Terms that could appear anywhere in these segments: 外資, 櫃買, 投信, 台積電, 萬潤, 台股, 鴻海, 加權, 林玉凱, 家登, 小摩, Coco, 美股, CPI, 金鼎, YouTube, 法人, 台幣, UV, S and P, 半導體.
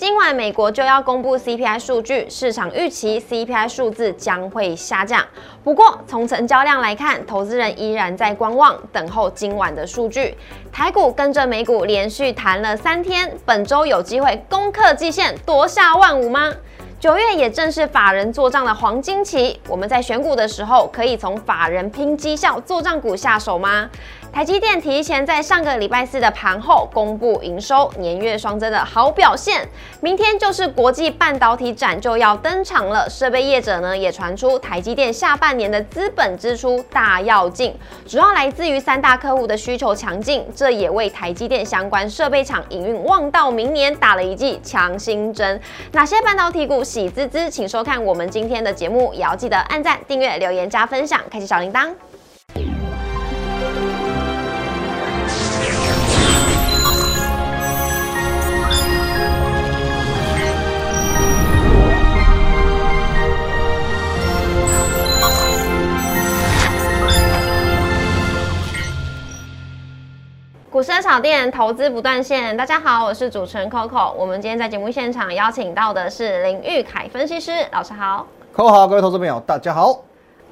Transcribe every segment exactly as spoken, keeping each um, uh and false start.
今晚美国就要公布 C P I 数据，市场预期 C P I 数字将会下降。不过，从成交量来看，投资人依然在观望，等候今晚的数据。台股跟着美股连续弹了三天，本周有机会攻克季线，夺下万五吗？ 九月也正是法人做账的黄金期，我们在选股的时候，可以从法人拼绩效做账股下手吗？台积电提前在上个礼拜四的盘后公布营收，年月双增的好表现。明天就是国际半导体展就要登场了，设备业者呢也传出台积电下半年的资本支出大要进，主要来自于三大客户的需求强劲，这也为台积电相关设备厂营运望到明年打了一剂强心针。哪些半导体股 喜滋滋，请收看我们今天的节目，也要记得按赞、订阅、留言、加分享，开启小铃铛。股市的炒店，投资不断线。大家好，我是主持人 Coco。我们今天在节目现场邀请到的是林玉凯分析师，老师好。Coco 好，各位投资朋友，大家好。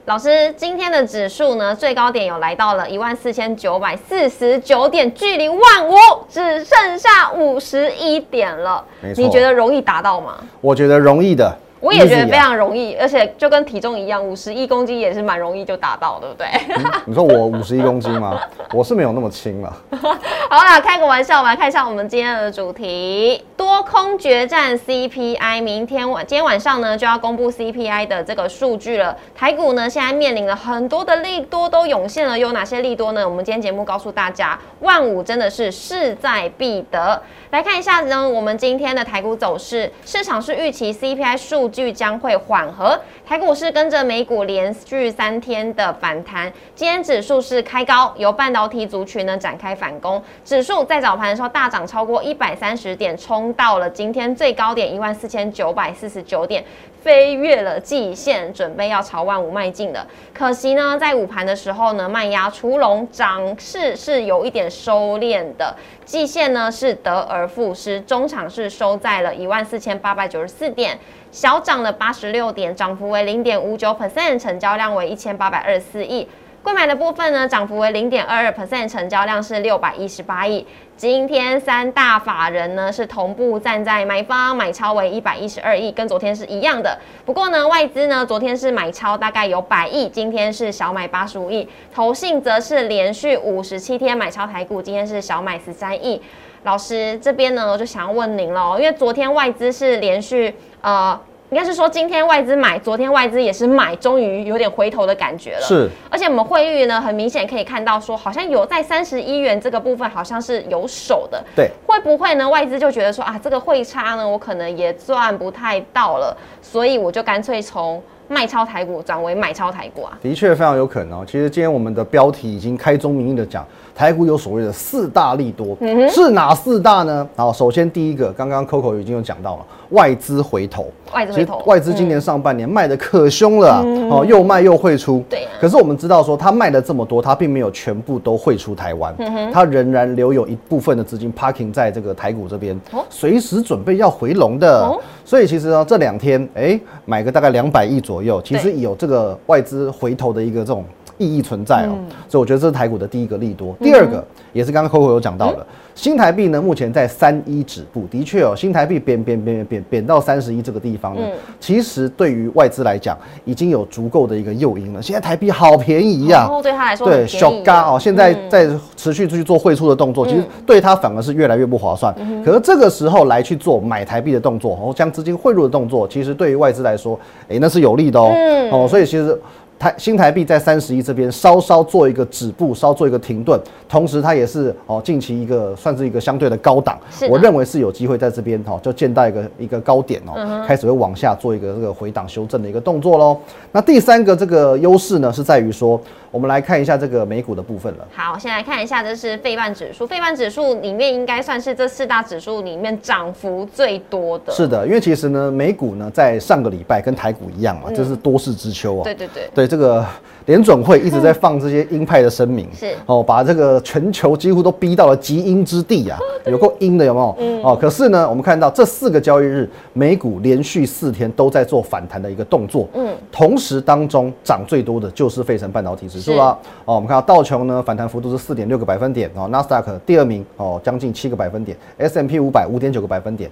老师，今天的指数呢，最高点有来到了一万四千九百四十九点，距离万五只剩下五十一点了。没错。你觉得容易达到吗？我觉得容易的。 我也觉得非常容易，而且就跟体重一样， 五十一公斤也是蛮容易就达到，对不对？嗯、你说我五十一公斤吗？我是没有那么轻了。好啦，开个玩笑，我们来看一下我们今天的主题：多空决战 C P I。明天晚今天晚上呢就要公布 C P I 的这个数据了。台股呢现在面临了很多的利多都涌现了，有哪些利多呢？我们今天节目告诉大家，万五真的是势在必得。来看一下呢，我们今天的台股走势，市场是预期 C P I 数 数据将会缓和，台股是跟着美股连续三天的反弹。今天指数是开高，由半导体族群呢展开反攻。指数在早盘的时候大涨超过一百三十点，冲到了今天最高点一万四千九百四十九点，飞越了季线，准备要朝万五迈进了。可惜呢，在午盘的时候呢，卖压出笼，涨势是有一点收敛的。季线呢是得而复失，中场是收在了一万四千八百九十四点。 小涨了八十六点，涨幅为 百分之零点五九， 成交量为一千八百二十四亿。柜买的部分呢，涨幅为 百分之零点二二， 成交量是六百一十八亿。今天三大法人呢是同步站在买方，买超为一百一十二亿，跟昨天是一样的。不过呢，外资呢昨天是买超大概有百亿，今天是小买八十五亿。投信则是连续五十七天买超台股，今天是小买十三亿。 老师这边呢，我就想要问您了，因为昨天外资是连续，呃，应该是说今天外资买，昨天外资也是买，终于有点回头的感觉了。是，而且我们汇率呢，很明显可以看到说，好像有在三十一元这个部分好像是有手的。对，会不会呢？外资就觉得说啊，这个汇差呢，我可能也赚不太到了，所以我就干脆从 卖超台股转为买超台股啊，的确非常有可能哦。其实今天我们的标题已经开宗明义的讲，台股有所谓的四大利多，嗯、是哪四大呢？好，首先第一个，刚刚 Coco 已经有讲到了，外资回头，外资回头，外资今年上半年卖的可凶了、啊，嗯、哦，又卖又汇出。对、啊。可是我们知道说，他卖了这么多，他并没有全部都汇出台湾，嗯、他仍然留有一部分的资金 parking 在这个台股这边，随、哦、时准备要回笼的。哦、所以其实呢，这两天，哎、欸，买个大概两百亿左右。 其实有这个外资回头的一个这种意义存在哦、喔，所以我觉得这是台股的第一个利多。第二个也是刚刚 Coco 有讲到的，新台币呢目前在三十一止步，的确哦，新台币贬贬贬贬贬到三十一这个地方呢，其实对于外资来讲已经有足够的一个诱因了。现在台币好便宜啊，对他来说对小嘎哦，现在在持续去做汇出的动作，其实对他反而是越来越不划算。可是这个时候来去做买台币的动作，然后将资金汇入的动作，其实对于外资来说，哎，那是有利 的哦，嗯、哦，所以其实台新台币在三十一这边稍稍做一个止步，稍做一个停顿，同时它也是哦近期一个算是一个相对的高档，我认为是有机会在这边哦就见到一个一个高点哦，嗯、开始会往下做一个这个回档修正的一个动作喽。那第三个这个优势呢是在于说，我们来看一下这个美股的部分了。好，先来看一下这是费半指数，费半指数里面应该算是这四大指数里面涨幅最多的。是的，因为其实呢美股呢在上个礼拜跟台股一样嘛，嗯、这是多事之秋啊、哦。对对对对。这个联准会一直在放这些鹰派的声明，是哦，把这个全球几乎都逼到了极鹰之地啊，有够鹰的有没有？嗯、哦，可是呢，我们看到这四个交易日，美股连续四天都在做反弹的一个动作，嗯，同时当中涨最多的就是费城半导体指数啦，哦，我们看到道琼呢反弹幅度是四点六个百分点，哦，纳斯达克第二名哦，将近七个百分点 ，S and P 五百五点九个百分点。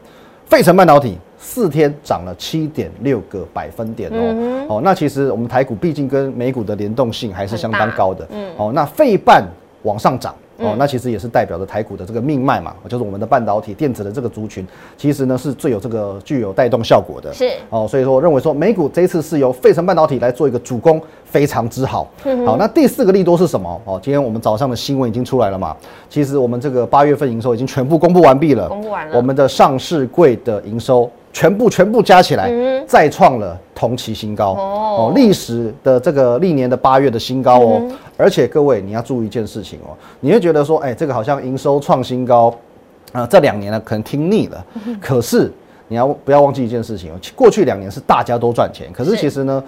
费城半导体四天涨了七点六个百分点哦、嗯、哦，那其实我们台股毕竟跟美股的联动性还是相当高的，嗯、哦，那费半往上涨。哦，那其实也是代表着台股的这个命脉嘛，就是我们的半导体电子的这个族群，其实呢是最有这个具有带动效果的。是哦，所以说我认为说美股这一次是由费城半导体来做一个主攻，非常之好。嗯、好，那第四个利多是什么？哦，今天我们早上的新闻已经出来了嘛，其实我们这个八月份营收已经全部公布完毕了，公布完了，我们的上市柜的营收。全部全部加起来，嗯、再创了同期新高哦，历、哦、史的这个历年的八月的新高哦。嗯、而且各位你要注意一件事情哦，你会觉得说，哎、欸，这个好像营收创新高，啊、呃，这两年呢可能听腻了，嗯、可是你要不要忘记一件事情哦？过去两年是大家都赚钱，可是其实呢。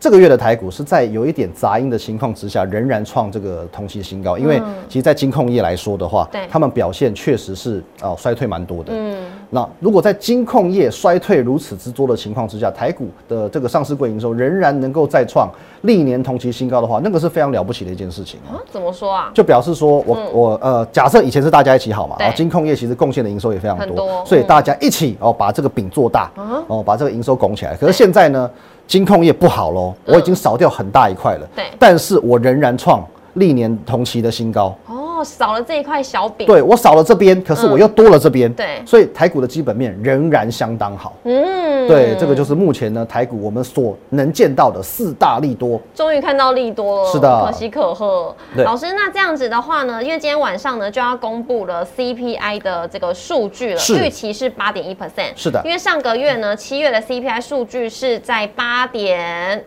这个月的台股是在有一点杂音的情况之下，仍然创这个同期新高。因为其实，在金控业来说的话，他们表现确实是啊、呃、衰退蛮多的。嗯，那如果在金控业衰退如此之多的情况之下，台股的这个上市柜营收仍然能够再创历年同期新高的话，那个是非常了不起的一件事情啊。怎么说啊？就表示说我、嗯、我呃，假设以前是大家一起好嘛，啊，金控业其实贡献的营收也非常多，多所以大家一起哦把这个饼做大，嗯、哦把这个营收拱起来。可是现在呢？金控业不好咯，我已经少掉很大一块了，嗯、但是我仍然创历年同期的新高。哦，少了这一块小饼，对，我少了这边，可是我又多了这边，嗯、对，所以台股的基本面仍然相当好。嗯，对，这个就是目前呢台股我们所能见到的四大利多，终于看到利多了，是的，可喜可贺。老师，那这样子的话呢，因为今天晚上呢就要公布了 C P I 的这个数据了，预期是 八点一 percent， 是的，因为上个月呢七月的 C P I 数据是在八点。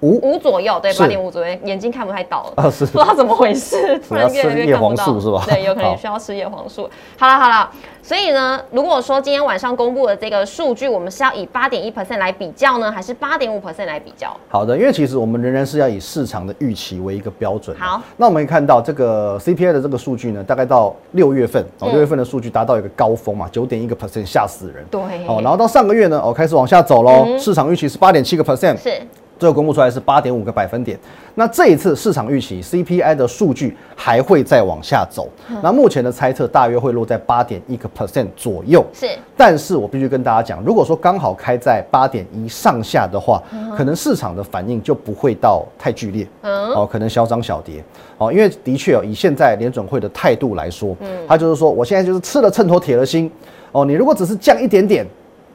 五五左右，对，八点五左右，眼睛看不太到了，啊、不知道怎么回事，突然越来越看不到，是吧？对，有可能需要吃叶黄素。好了好了，所以呢，如果说今天晚上公布的这个数据，我们是要以八点一 percent 来比较呢，还是八点五 percent 来比较？好的，因为其实我们仍然是要以市场的预期为一个标准。好，那我们可以看到这个 C P I 的这个数据呢，大概到六月份，哦，六月份的数据达到一个高峰嘛，九点一个 percent， 吓死人。对，哦，然后到上个月呢，哦，开始往下走喽，嗯、市场预期是八点七个 percent， 是。最后公布出来是 八点五 个百分点，那这一次市场预期 C P I 的数据还会再往下走，嗯、那目前的猜测大约会落在 八点一 个 percent 左右。是，但是我必须跟大家讲，如果说刚好开在 八点一 上下的话，嗯、可能市场的反应就不会到太剧烈，嗯、哦，可能小涨小跌，哦，因为的确、哦、以现在联准会的态度来说，嗯、他就是说我现在就是吃了秤砣铁了心，哦，你如果只是降一点点。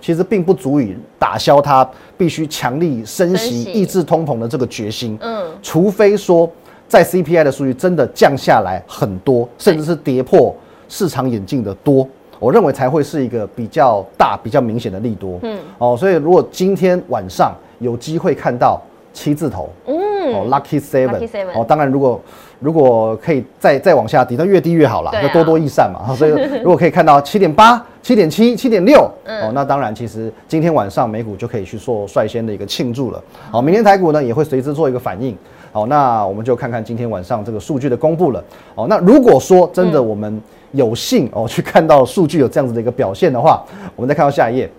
其实并不足以打消它必须强力升息、抑制通膨的这个决心。嗯，除非说在 C P I 的数据真的降下来很多，甚至是跌破市场眼镜的多，我认为才会是一个比较大、比较明显的利多。嗯，哦，所以如果今天晚上有机会看到七字头，嗯，哦 ，Lucky Seven， 哦，当然如果。如果可以再再往下跌，那越低越好啦，就多多益善嘛。所以如果可以看到 七点八、七点七、七点六，哦，那当然其实今天晚上美股就可以去做率先的一个庆祝了。好，明天台股呢也会随之做一个反应。好，那我们就看看今天晚上这个数据的公布了。哦，那如果说真的我们有幸哦去看到数据有这样子的一个表现的话，我们再看到下一页。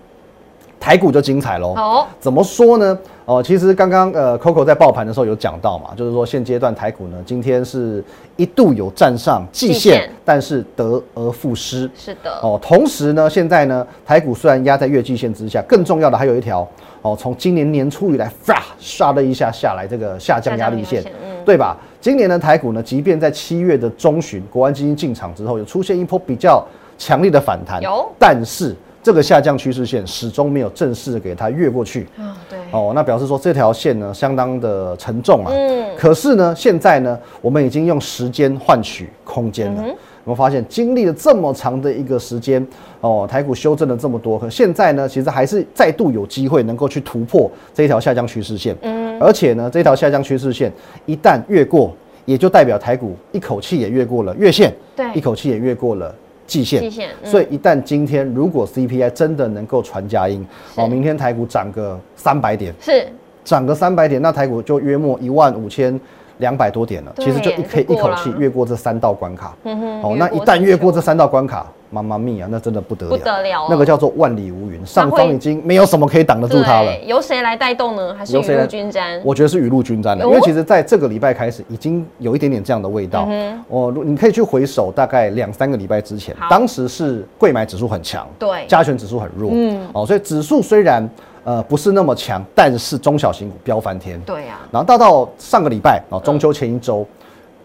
台股就精彩喽！哦，怎么说呢？哦、呃，其实刚刚呃 ，Coco 在爆盘的时候有讲到嘛，就是说现阶段台股呢，今天是一度有站上季线，但是得而复失。是的。哦、呃，同时呢，现在呢，台股虽然压在月季线之下，更重要的还有一条哦，从、呃、今年年初以来，唰唰的一下下来这个下降压力线，嗯、对吧？今年的台股呢，即便在七月的中旬，国安基金进场之后，有出现一波比较强力的反弹，有，但是。这个下降趋势线始终没有正式给它越过去，哦，对，哦，那表示说这条线呢相当的沉重啊。嗯，可是呢，现在呢，我们已经用时间换取空间了。嗯，我们发现经历了这么长的一个时间，哦，台股修正了这么多，可现在呢，其实还是再度有机会能够去突破这一条下降趋势线。嗯，而且呢，这条下降趋势线一旦越过，也就代表台股一口气也越过了月线，对，一口气也越过了。季线，嗯、所以一旦今天如果 C P I 真的能够传佳音，哦，明天台股涨个三百点，是涨个三百点，那台股就约莫一万五千两百多点了，其实就可以一口气越过这三道关卡。嗯哼，哦，那一旦越过这三道关卡，妈妈咪啊，那真的不得了，不得了，那个叫做万里无云，上方已经没有什么可以挡得住它了。由谁来带动呢？还是雨露均沾？我觉得是雨露均沾的，因为其实在这个礼拜开始，已经有一点点这样的味道。哦，你可以去回首大概两三个礼拜之前，当时是柜买指数很强，对，加权指数很弱，嗯，哦，所以指数虽然。呃，不是那么强，但是中小型股飙翻天。对呀、啊，然后到到上个礼拜，然后中秋前一周，嗯、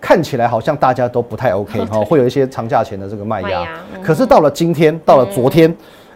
看起来好像大家都不太 OK 哈、哦，会有一些长假前的这个卖压。嗯、可是到了今天，到了昨天，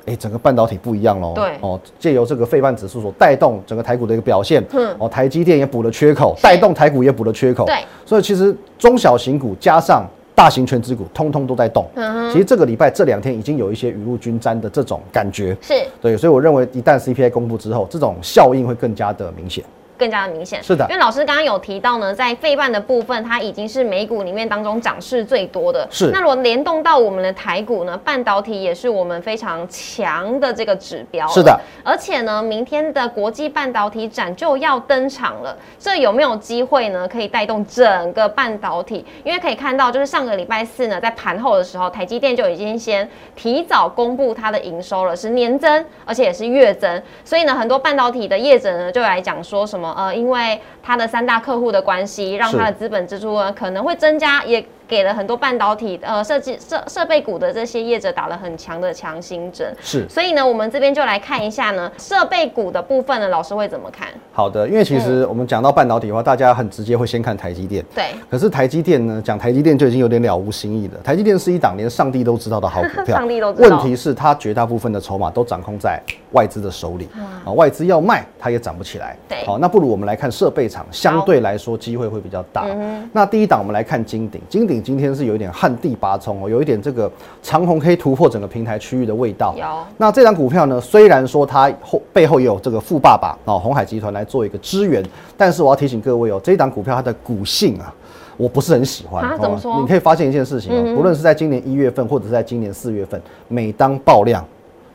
哎、嗯，整个半导体不一样喽。对，哦，借由这个费半指数所带动整个台股的一个表现。嗯、哦，台积电也补了缺口，带动台股也补了缺口。对，所以其实中小型股加上。大型权值股通通都在动，嗯、其实这个礼拜这两天已经有一些雨露均沾的这种感觉，是对，所以我认为一旦 C P I 公布之后，这种效应会更加的明显。更加的明显，是的，因为老师刚刚有提到呢，在费半的部分，它已经是美股里面当中涨势最多的。是，那如果联动到我们的台股呢，半导体也是我们非常强的这个指标。是的，而且呢，明天的国际半导体展就要登场了，这有没有机会呢？可以带动整个半导体？因为可以看到，就是上个礼拜四呢，在盘后的时候，台积电就已经先提早公布它的营收了，是年增，而且也是月增，所以呢，很多半导体的业者呢，就来讲说什么。呃，因为它的三大客户的关系，让它的资本支出呢可能会增加，也给了很多半导体呃设计设设备股的这些业者打了很强的强心针。是，所以呢，我们这边就来看一下呢，设备股的部分呢，老师会怎么看？好的，因为其实我们讲到半导体的话，嗯、大家很直接会先看台积电。对。可是台积电呢，讲台积电就已经有点了无新意了。台积电是一档连上帝都知道的好股票，上帝都知道。问题是它绝大部分的筹码都掌控在外资的手里，啊、哦，外资要卖它也涨不起来。对。好、哦，那不如我们来看设备厂，相对来说机会会比较大。嗯、那第一档我们来看金鼎，金鼎今天是有一点旱地拔葱哦，有一点这个长虹可以突破整个平台区域的味道。有。那这档股票呢，虽然说它后背后也有这个富爸爸哦，鸿海集团来做一个支援，但是我要提醒各位哦，这档股票它的股性啊。我不是很喜欢，啊、怎么说？你可以发现一件事情、哦，嗯、不论是在今年一月份，或者是在今年四月份，每当爆量，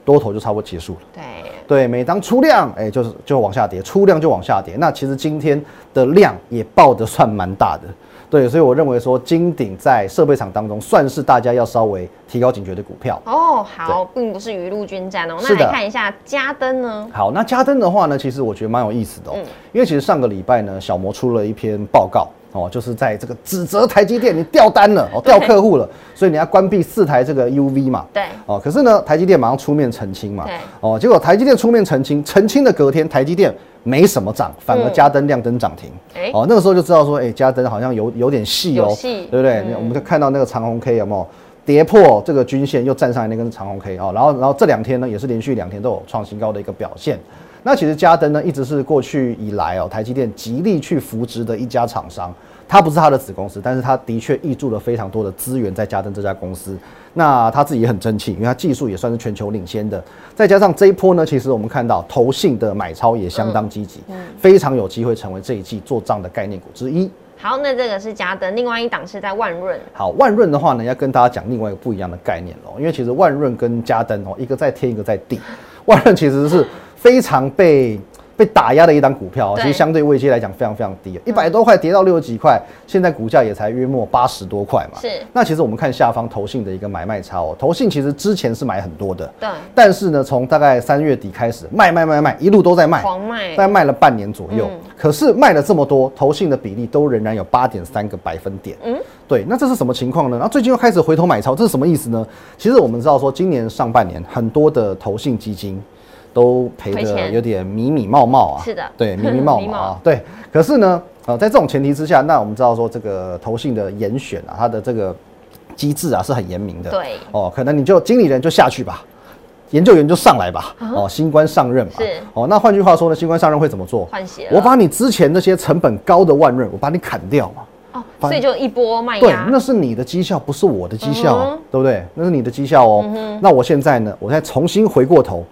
多头就差不多结束了。对对，每当出量，哎、欸，就是就往下跌，出量就往下跌。那其实今天的量也爆得算蛮大的，对，所以我认为说，金鼎在设备厂当中算是大家要稍微提高警觉的股票。哦，好，并不是雨露均沾哦。那来看一下家登呢？好，那家登的话呢，其实我觉得蛮有意思的哦，嗯、因为其实上个礼拜呢，小摩出了一篇报告。哦，就是在这个指责台积电，你掉单了，哦，掉客户了，所以你要关闭四台这个 U V 嘛。对。哦，可是呢，台积电马上出面澄清嘛。哦，结果台积电出面澄清，澄清的隔天，台积电没什么涨，反而家登亮灯涨停。嗯、哦，那个时候就知道说，哎、欸，家登好像有有点戏哦，对不对？嗯、我们就看到那个长虹 K 有没有跌破这个均线，又站上来那根长虹 K 哦，然后然后这两天呢，也是连续两天都有创新高的一个表现。那其实家登呢，一直是过去以来哦，台积电极力去扶植的一家厂商。它不是它的子公司，但是它的确挹注了非常多的资源在家登这家公司。那它自己也很争气，因为它技术也算是全球领先的。再加上这一波呢，其实我们看到投信的买超也相当积极，嗯嗯、非常有机会成为这一季做账的概念股之一。好，那这个是家登，另外一档是在万润。好，万润的话呢，要跟大家讲另外一个不一样的概念喽，因为其实万润跟家登哦，一个在天，一个在地。万润其实是。非常被被打压的一档股票、喔，其实相对位阶来讲非常非常低，一百多块跌到六十几块，现在股价也才约莫八十多块嘛。是。那其实我们看下方投信的一个买卖差哦、喔，投信其实之前是买很多的，对。但是呢，从大概三月底开始卖卖卖卖，一路都在卖，狂卖，大概卖了半年左右。嗯、可是卖了这么多，投信的比例都仍然有八点三个百分点。嗯。对，那这是什么情况呢？那最近又开始回头买超，这是什么意思呢？其实我们知道说，今年上半年很多的投信基金。都赔得有点迷迷冒冒啊，是的，对，迷迷冒冒啊，对。可是呢，呃，在这种前提之下，那我们知道说这个投信的严选啊，它的这个机制啊是很严明的，对，哦，可能你就经理人就下去吧。研究员就上来吧，哦，新官上任嘛，哦，那换句话说呢，新官上任会怎么做？换血，我把你之前那些成本高的万润，我把你砍掉嘛。所以就一波卖压，对，那是你的绩效，不是我的绩效、啊，嗯、对不对？那是你的绩效哦。嗯、那我现在呢，我再重新回过头。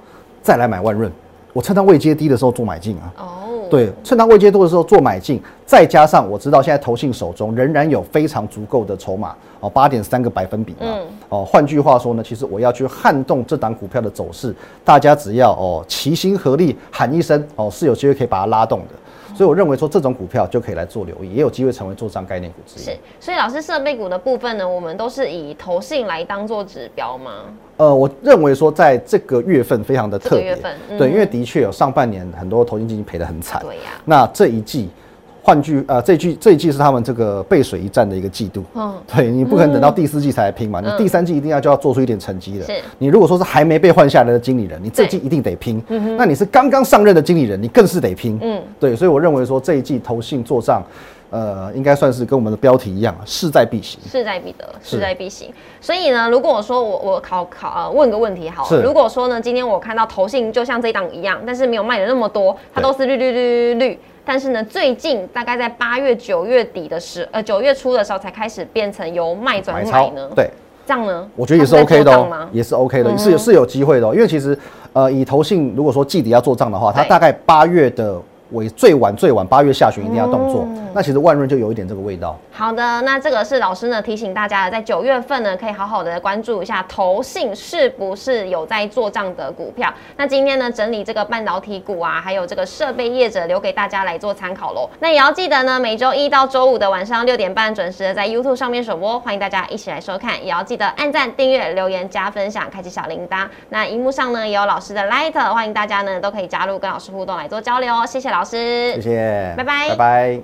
再来买万润，我趁它位阶低的时候做买进啊。哦， oh. 对，趁它位阶多的时候做买进，再加上我知道现在投信手中仍然有非常足够的筹码哦，八点三个百分比嘛、嗯、哦，换句话说呢，其实我要去撼动这档股票的走势，大家只要哦齐心合力喊一声哦，是有机会可以把它拉动的。所以我认为说这种股票就可以来做留意，也有机会成为做账概念股之一。是，所以老师设备股的部分呢，我们都是以投信来当做指标吗？呃，我认为说在这个月份非常的特别、這個嗯，对，因为的确有上半年很多投信基金赔得很惨，对呀、啊。那这一季，换句呃，这一季这一季是他们这个背水一战的一个季度，嗯，对你不可能等到第四季才来拼嘛，嗯、你第三季一定要就要做出一点成绩的。是，你如果说是还没被换下来的经理人，你这季一定得拼。嗯、那你是刚刚上任的经理人，你更是得拼。嗯，对，所以我认为说这一季投信做账。呃，应该算是跟我们的标题一样，势在必行，势在必得，势在必行。所以呢，如果我说我我考考呃问个问题好了，如果说呢，今天我看到投信就像这一档一样，但是没有卖的那么多，它都是绿绿绿绿绿，但是呢，最近大概在八月九月底的时呃九月初的时候才开始变成由卖转买呢，对，这样呢，我觉得也是 OK 的、喔，也是 OK 的，嗯、是是有机会的、喔，因为其实呃以投信如果说季底要做账的话，它大概八月的。我最晚最晚八月下旬一定要动作，嗯、那其实万润就有一点这个味道。好的，那这个是老师呢提醒大家的，在九月份呢可以好好的关注一下投信是不是有在做账的股票。那今天呢整理这个半导体股啊，还有这个设备业者留给大家来做参考喽。那也要记得呢，每周一到周五的晚上六点半准时的在 YouTube 上面首播，欢迎大家一起来收看。也要记得按赞、订阅、留言、加分享、开启小铃铛。那荧幕上呢也有老师的 Light， 欢迎大家呢都可以加入跟老师互动来做交流哦。谢谢老师。老师，谢谢，拜拜，拜拜。